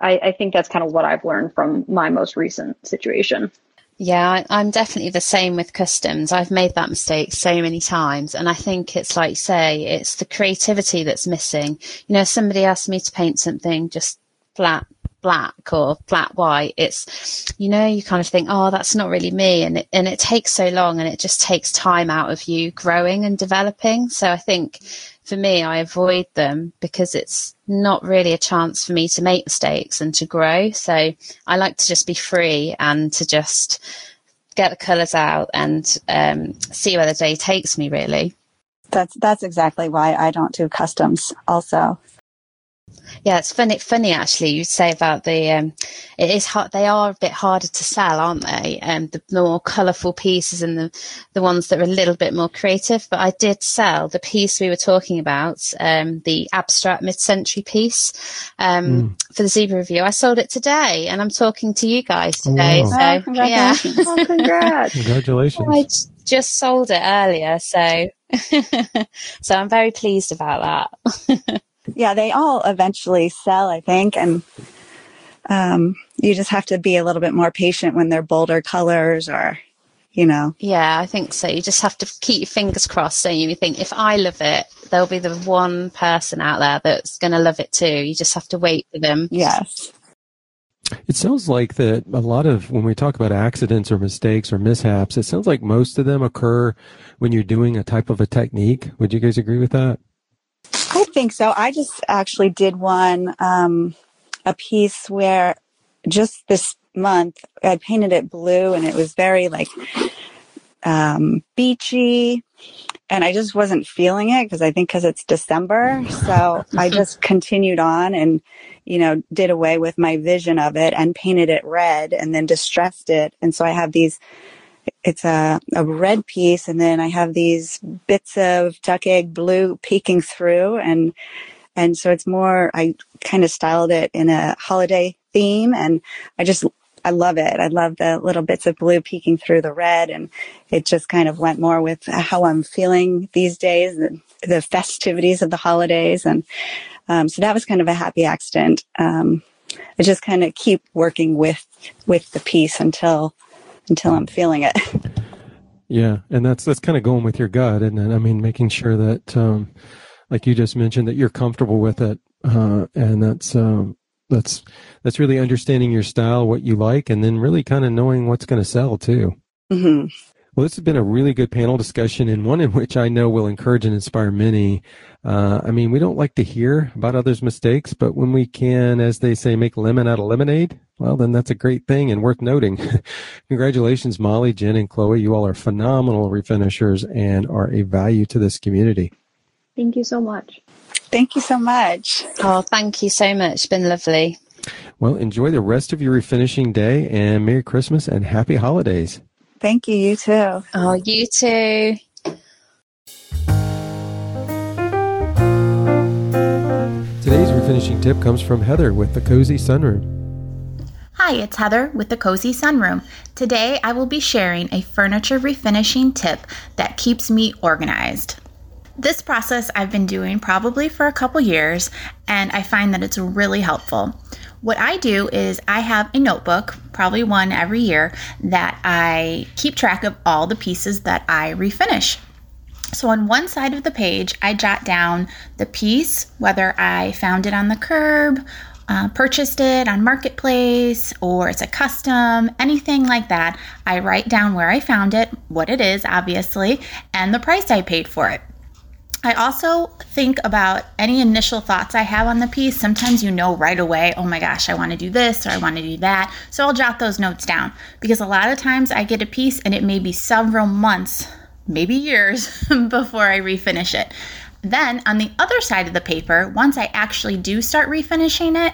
I think that's kind of what I've learned from my most recent situation. Yeah, I'm definitely the same with customs. I've made that mistake so many times. And I think it's like, say, it's the creativity that's missing. Somebody asked me to paint something just flat black or flat white. It's, you kind of think, oh, that's not really me. And it takes so long, and it just takes time out of you growing and developing. So I think for me, I avoid them because it's not really a chance for me to make mistakes and to grow. So I like to just be free and to just get the colours out and see where the day takes me, really. That's exactly why I don't do customs also. Yeah, it's funny actually. You say about the it is hard. They are a bit harder to sell, aren't they? The more colourful pieces and the ones that are a little bit more creative. But I did sell the piece we were talking about, the abstract mid-century piece for the Zebra Review. I sold it today, and I'm talking to you guys today. Oh, wow. So congratulations! Yeah. Oh, congrats. Congratulations! I just sold it earlier, so so I'm very pleased about that. Yeah, they all eventually sell, I think, and you just have to be a little bit more patient when they're bolder colors or, you know. Yeah, I think so. You just have to keep your fingers crossed, don't you? You think, if I love it, there'll be the one person out there that's going to love it too. You just have to wait for them. Yes. It sounds like that a lot of, when we talk about accidents or mistakes or mishaps, it sounds like most of them occur when you're doing a type of a technique. Would you guys agree with that? I think so. I just actually did one, a piece where just this month I painted it blue and it was very like, beachy, and I just wasn't feeling it because it's December. So I just continued on and, you know, did away with my vision of it and painted it red and then distressed it. And so I have these, it's a red piece, and then I have these bits of duck egg blue peeking through, and so it's more, I kind of styled it in a holiday theme, and I love it. I love the little bits of blue peeking through the red, and it just kind of went more with how I'm feeling these days, the festivities of the holidays, and so that was kind of a happy accident. I just kind of keep working with the piece until I'm feeling it. Yeah. And that's kind of going with your gut. And then, I mean, making sure that, like you just mentioned, that you're comfortable with it. And that's really understanding your style, what you like, and then really kind of knowing what's going to sell too. Mm-hmm. Well, this has been a really good panel discussion, and one in which I know will encourage and inspire many. I mean, we don't like to hear about others' mistakes, but when we can, as they say, make lemon out of lemonade, well, then that's a great thing and worth noting. Congratulations, Molly, Jen, and Chloe. You all are phenomenal refinishers and are a value to this community. Thank you so much. Thank you so much. Oh, thank you so much. It's been lovely. Well, enjoy the rest of your refinishing day, and Merry Christmas and Happy Holidays. Thank you. You too. Oh, you too. Today's refinishing tip comes from Heather with the Cozy Sunroom. Hi, it's Heather with the Cozy Sunroom. Today I will be sharing a furniture refinishing tip that keeps me organized. This process I've been doing probably for a couple years, and I find that it's really helpful. What I do is I have a notebook, probably one every year, that I keep track of all the pieces that I refinish. So on one side of the page, I jot down the piece, whether I found it on the curb, purchased it on Marketplace, or it's a custom, anything like that. I write down where I found it, what it is, obviously, and the price I paid for it. I also think about any initial thoughts I have on the piece. Sometimes you know right away, oh my gosh, I want to do this or I want to do that. So I'll jot those notes down, because a lot of times I get a piece and it may be several months, maybe years before I refinish it. Then on the other side of the paper, once I actually do start refinishing it,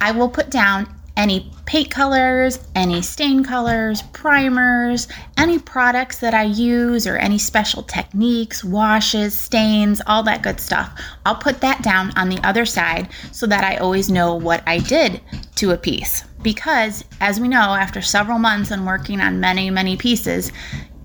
I will put down any paint colors, any stain colors, primers, any products that I use or any special techniques, washes, stains, all that good stuff. I'll put that down on the other side so that I always know what I did to a piece. Because as we know, after several months and working on many, many pieces,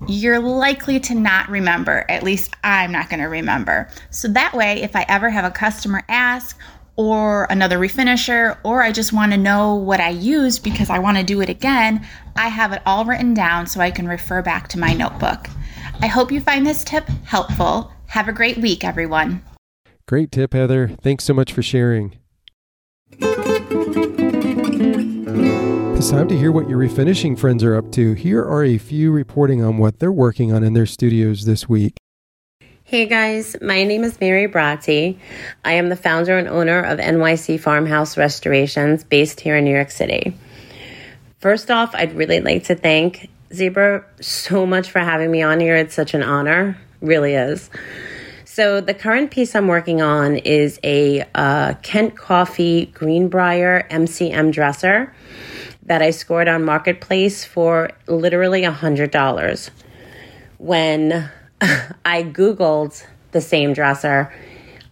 you're likely to not remember. At least I'm not going to remember. So that way, if I ever have a customer ask, or another refinisher, or I just want to know what I used because I want to do it again, I have it all written down so I can refer back to my notebook. I hope you find this tip helpful. Have a great week, everyone. Great tip, Heather. Thanks so much for sharing. It's time to hear what your refinishing friends are up to. Here are a few reporting on what they're working on in their studios this week. Hey guys, my name is Mary Bratti. I am the founder and owner of NYC Farmhouse Restorations based here in New York City. First off, I'd really like to thank Zebra so much for having me on here. It's such an honor, really is. So the current piece I'm working on is a Kent Coffee Greenbrier MCM dresser that I scored on Marketplace for literally $100. When I Googled the same dresser,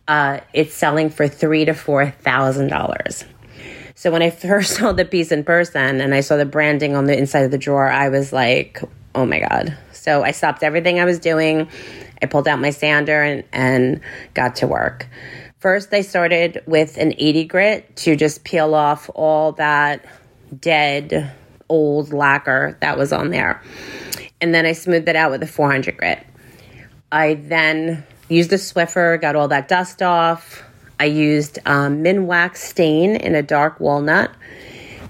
it's selling for $3,000 to $4,000. So when I first saw the piece in person and I saw the branding on the inside of the drawer, I was like, oh my God. So I stopped everything I was doing. I pulled out my sander and got to work. First, I started with an 80 grit to just peel off all that dead old lacquer that was on there. And then I smoothed it out with a 400 grit. I then used a Swiffer, got all that dust off. I used Minwax stain in a dark walnut,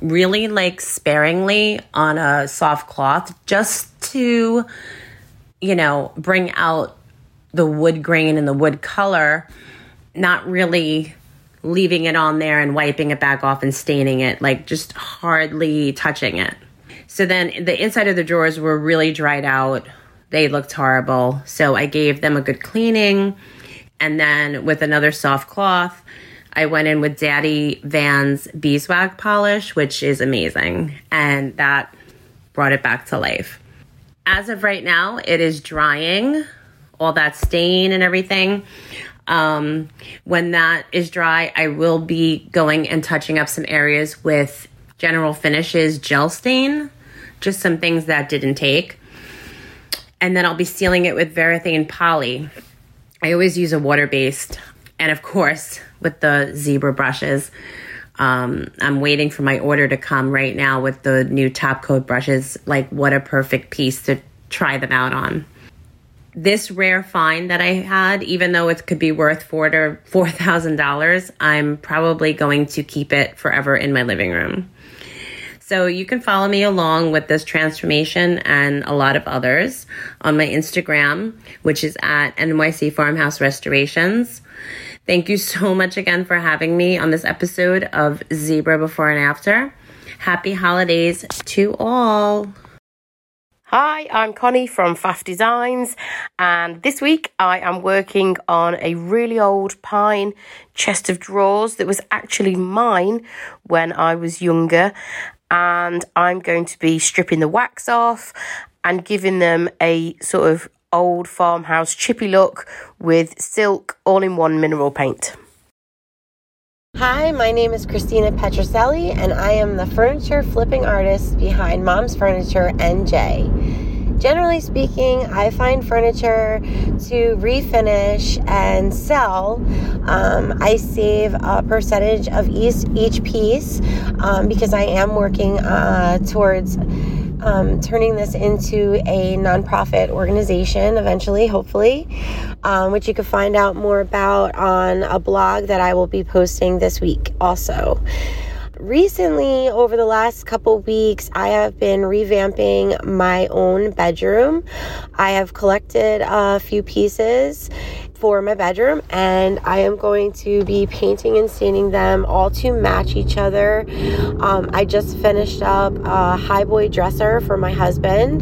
really like sparingly on a soft cloth just to, you know, bring out the wood grain and the wood color, not really leaving it on there and wiping it back off and staining it, like just hardly touching it. So then the inside of the drawers were really dried out. They looked horrible. So I gave them a good cleaning. And then with another soft cloth, I went in with Daddy Van's beeswax polish, which is amazing. And that brought it back to life. As of right now, it is drying, all that stain and everything. When that is dry, I will be going and touching up some areas with General Finishes gel stain, just some things that didn't take. And then I'll be sealing it with Varathane poly. I always use a water-based. And of course, with the Zebra brushes, I'm waiting for my order to come right now with the new top coat brushes. Like, what a perfect piece to try them out on. This rare find that I had, even though it could be worth $4,000, I'm probably going to keep it forever in my living room. So you can follow me along with this transformation and a lot of others on my Instagram, which is at NYC Farmhouse Restorations. Thank you so much again for having me on this episode of Zebra Before and After. Happy holidays to all. Hi, I'm Connie from Faff Designs, and this week I am working on a really old pine chest of drawers that was actually mine when I was younger, and I'm going to be stripping the wax off and giving them a sort of old farmhouse chippy look with silk all-in-one mineral paint. Hi, my name is Christina Petroselli, and I am the furniture flipping artist behind Mom's Furniture NJ. Generally speaking, I find furniture to refinish and sell. I save a percentage of each piece because I am working towards turning this into a nonprofit organization eventually, hopefully, which you can find out more about on a blog that I will be posting this week also. Recently, over the last couple weeks, I have been revamping my own bedroom. I have collected a few pieces for my bedroom, and I am going to be painting and staining them all to match each other. I just finished up a highboy dresser for my husband,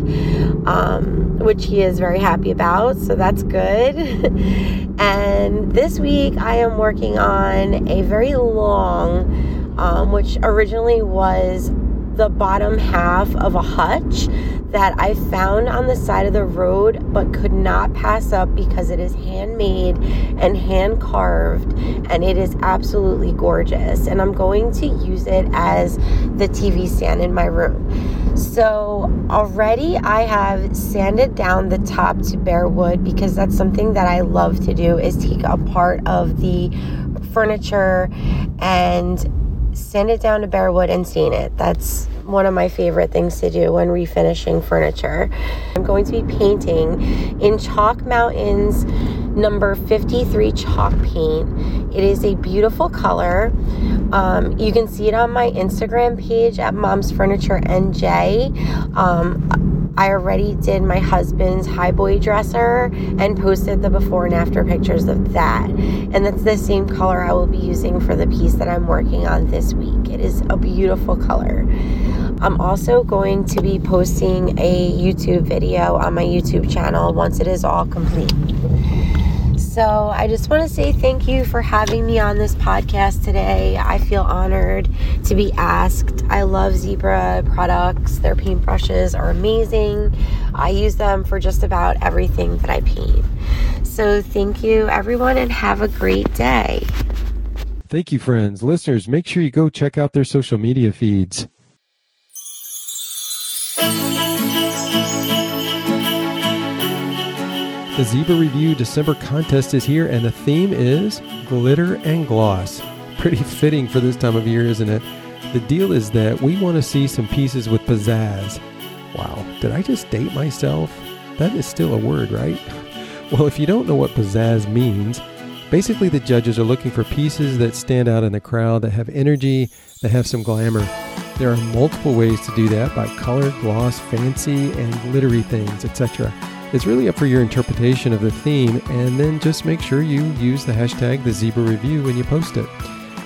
which he is very happy about, so that's good. And this week I am working on a very long, which originally was the bottom half of a hutch that I found on the side of the road but could not pass up because it is handmade and hand carved, and it is absolutely gorgeous, and I'm going to use it as the TV stand in my room. So already I have sanded down the top to bare wood because that's something that I love to do, is take a part of the furniture and sand it down to bare wood and stain it. That's one of my favorite things to do when refinishing furniture. I'm going to be painting in Chalk Mountains number 53 chalk paint. It is a beautiful color. You can see it on my Instagram page at Mom's Furniture NJ. I already did my husband's highboy dresser and posted the before and after pictures of that. And that's the same color I will be using for the piece that I'm working on this week. It is a beautiful color. I'm also going to be posting a YouTube video on my YouTube channel once it is all complete. So I just want to say thank you for having me on this podcast today. I feel honored to be asked. I love Zebra products. Their paint brushes are amazing. I use them for just about everything that I paint. So thank you, everyone, and have a great day. Thank you, friends. Listeners, make sure you go check out their social media feeds. The Zebra Review December contest is here, and the theme is glitter and gloss. Pretty fitting for this time of year, isn't it? The deal is that we want to see some pieces with pizzazz. Wow, did I just date myself? That is still a word, right? Well, if you don't know what pizzazz means, basically the judges are looking for pieces that stand out in the crowd, that have energy, that have some glamour. There are multiple ways to do that by color, gloss, fancy, and glittery things, etc. It's really up for your interpretation of the theme, and then just make sure you use the hashtag #TheZebraReview when you post it.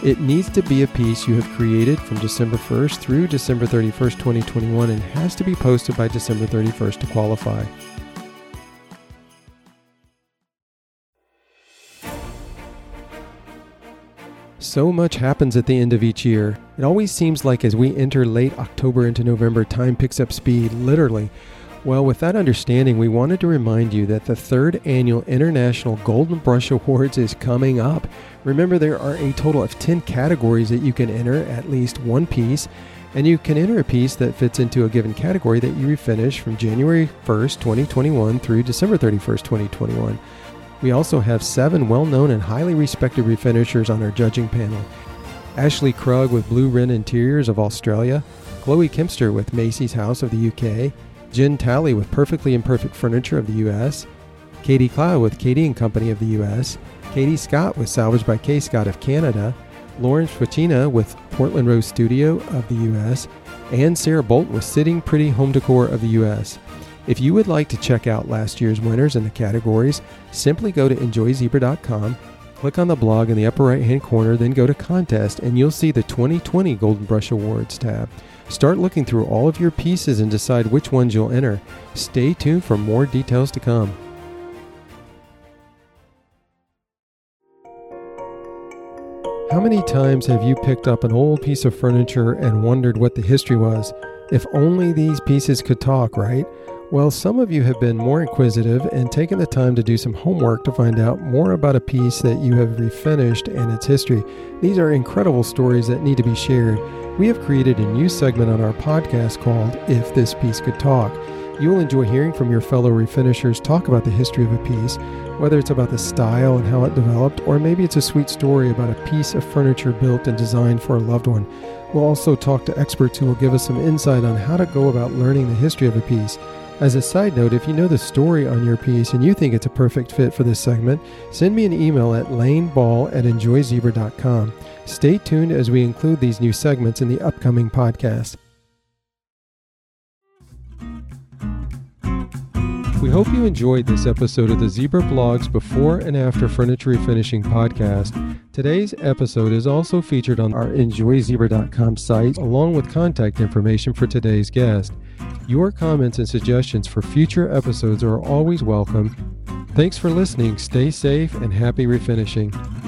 It needs to be a piece you have created from December 1st through December 31st, 2021, and has to be posted by December 31st to qualify. So much happens at the end of each year. It always seems like as we enter late October into November, time picks up speed, literally. Well, with that understanding, we wanted to remind you that the third annual International Golden Brush Awards is coming up. Remember, there are a total of 10 categories that you can enter, at least one piece, and you can enter a piece that fits into a given category that you refinish from January 1st, 2021 through December 31st, 2021. We also have 7 well-known and highly respected refinishers on our judging panel. Ashley Krug with Blue Wren Interiors of Australia, Chloe Kempster with Macey's House of the UK, Jen Talley with Perfectly Imperfect Furniture of the U.S., Katie Cloud with Katie and Company of the U.S., Katie Scott with Salvage by K. Scott of Canada, Lauren Swachina with Portland Rose Studio of the U.S., and Sarah Bolt with Sitting Pretty Home Decor of the U.S. If you would like to check out last year's winners in the categories, simply go to EnjoyZebra.com, click on the blog in the upper right-hand corner, then go to Contest, and you'll see the 2020 Golden Brush Awards tab. Start looking through all of your pieces and decide which ones you'll enter. Stay tuned for more details to come. How many times have you picked up an old piece of furniture and wondered what the history was? If only these pieces could talk, right? Well, some of you have been more inquisitive and taken the time to do some homework to find out more about a piece that you have refinished and its history. These are incredible stories that need to be shared. We have created a new segment on our podcast called If This Piece Could Talk. You will enjoy hearing from your fellow refinishers talk about the history of a piece, whether it's about the style and how it developed, or maybe it's a sweet story about a piece of furniture built and designed for a loved one. We'll also talk to experts who will give us some insight on how to go about learning the history of a piece. As a side note, if you know the story on your piece and you think it's a perfect fit for this segment, send me an email at laneball@enjoyzebra.com. Stay tuned as we include these new segments in the upcoming podcast. We hope you enjoyed this episode of the Zebra Blog's Before and After Furniture Refinishing Podcast. Today's episode is also featured on our EnjoyZebra.com site, along with contact information for today's guest. Your comments and suggestions for future episodes are always welcome. Thanks for listening. Stay safe and happy refinishing.